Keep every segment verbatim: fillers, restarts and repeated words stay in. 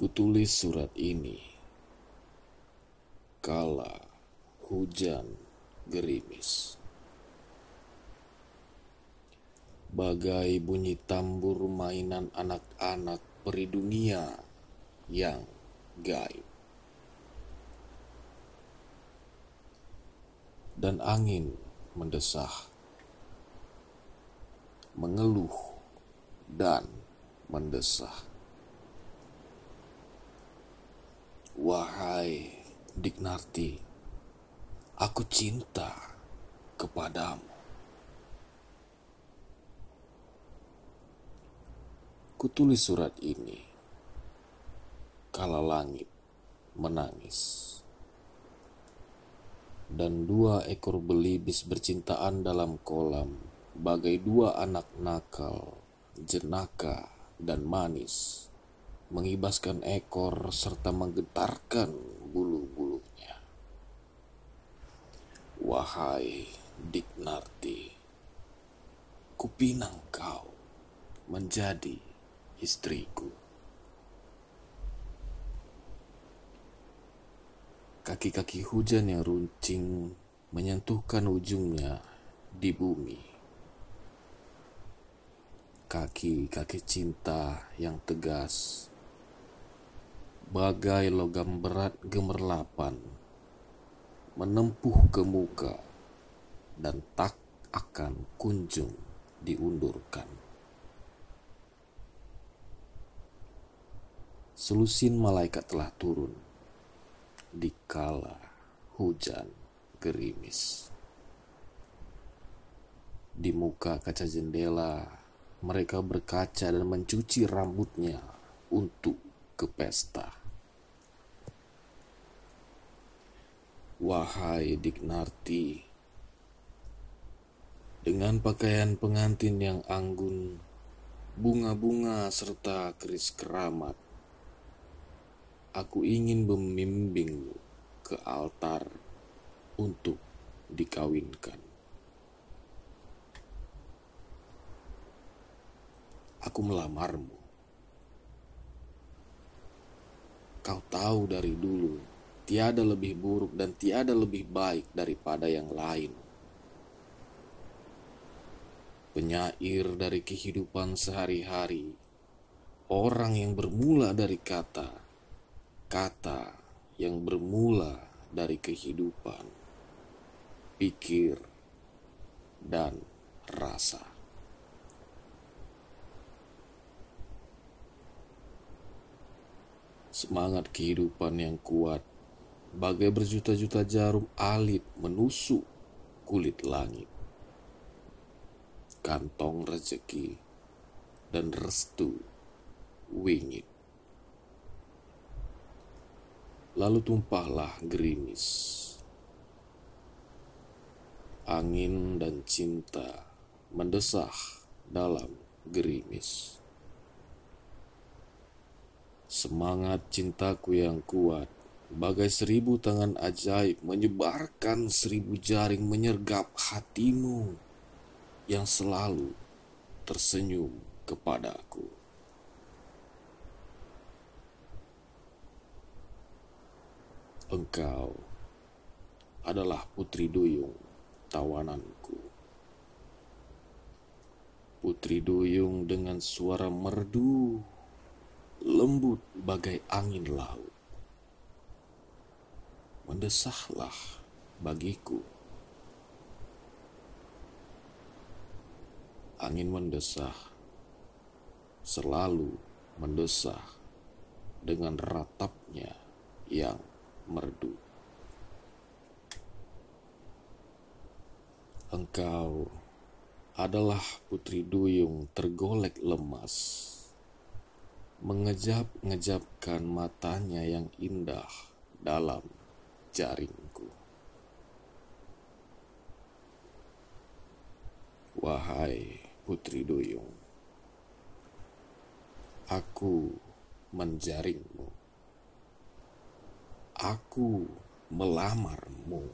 Kutulis surat ini. Kala hujan gerimis, bagai bunyi tambur mainan anak-anak peri dunia yang gaib. Dan angin mendesah, mengeluh dan mendesah. Wahai Dik Narti, aku cinta kepadamu. Kutulis surat ini kala langit menangis dan dua ekor belibis bercintaan dalam kolam bagai dua anak nakal, jenaka dan manis, mengibaskan ekor serta menggetarkan bulu-bulunya. Wahai Dik Narti, kupinang kau menjadi istriku. Kaki-kaki hujan yang runcing menyentuhkan ujungnya di bumi. Kaki-kaki cinta yang tegas, bagai logam berat gemerlapan, menempuh ke muka dan tak akan kunjung diundurkan. Selusin malaikat telah turun di kala hujan gerimis. Di muka kaca jendela, mereka berkaca dan mencuci rambutnya untuk ke pesta. Wahai Dik Narti, dengan pakaian pengantin yang anggun, bunga-bunga serta keris keramat, aku ingin membimbingmu ke altar untuk dikawinkan. Aku melamarmu. Kau tahu dari dulu, tiada lebih buruk dan tiada lebih baik daripada yang lain. Penyair dari kehidupan sehari-hari, orang yang bermula dari kata, kata yang bermula dari kehidupan, pikir, dan rasa. Semangat kehidupan yang kuat, bagai berjuta-juta jarum alit menusuk kulit langit, kantong rezeki, dan restu wingit. Lalu tumpahlah gerimis, angin dan cinta mendesah dalam gerimis. Semangat cintaku yang kuat, bagai seribu tangan ajaib menyebarkan seribu jaring menyergap hatimu yang selalu tersenyum kepadaku. Engkau adalah putri duyung tawananku. Putri duyung dengan suara merdu, lembut bagai angin laut. Mendesahlah bagiku. Angin mendesah, selalu mendesah dengan ratapnya yang merdu. Engkau adalah putri duyung tergolek lemas, mengejap-ngejapkan matanya yang indah dalam jaringku. Wahai putri duyung, aku menjaringmu. Aku melamarmu.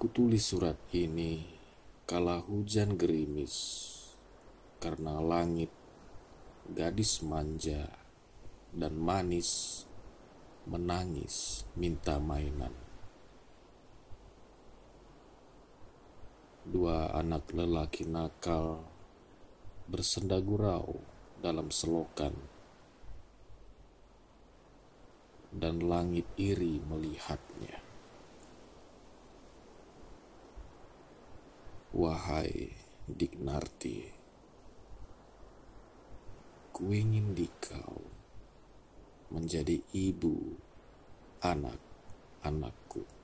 Kutulis surat ini kala hujan gerimis karena langit, gadis manja dan manis menangis minta mainan. Dua anak lelaki nakal bersenda gurau dalam selokan, dan langit iri melihatnya. Wahai Dik Narti, ku ingin dikau menjadi ibu anak-anakku.